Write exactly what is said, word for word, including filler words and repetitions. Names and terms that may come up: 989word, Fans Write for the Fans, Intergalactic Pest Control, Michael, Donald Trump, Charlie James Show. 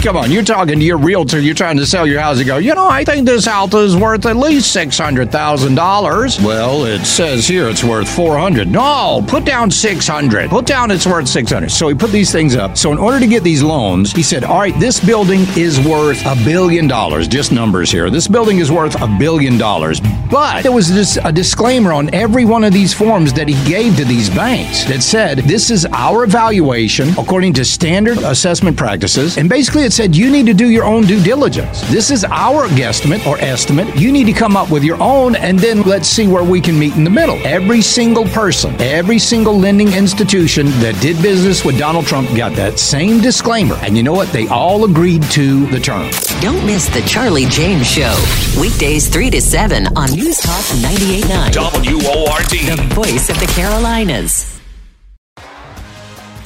Come on, you're talking to your realtor, you're trying to sell your house, you go, you know, I think this house is worth at least six hundred thousand dollars. Well, it says here it's worth four hundred dollars. No, put down six hundred dollars. Put down it's worth six hundred dollars. So he put these things up. So in order to get these loans, he said, all right, this building is worth a billion dollars. Just numbers here. This building is worth a billion dollars. But there was just a disclaimer on every one of these forms that he gave to these banks that said, this is our evaluation according to standard assessment practices. And basically, it said you need to do your own due diligence. This is our guesstimate or estimate. You need to come up with your own, and then let's see where we can meet in the middle. Every single person, every single lending institution that did business with Donald Trump got that same disclaimer. And you know what? They all agreed to the terms. Don't miss the Charlie James Show. Weekdays three to seven on News Talk ninety-eight point nine. W O R D. The voice of the Carolinas.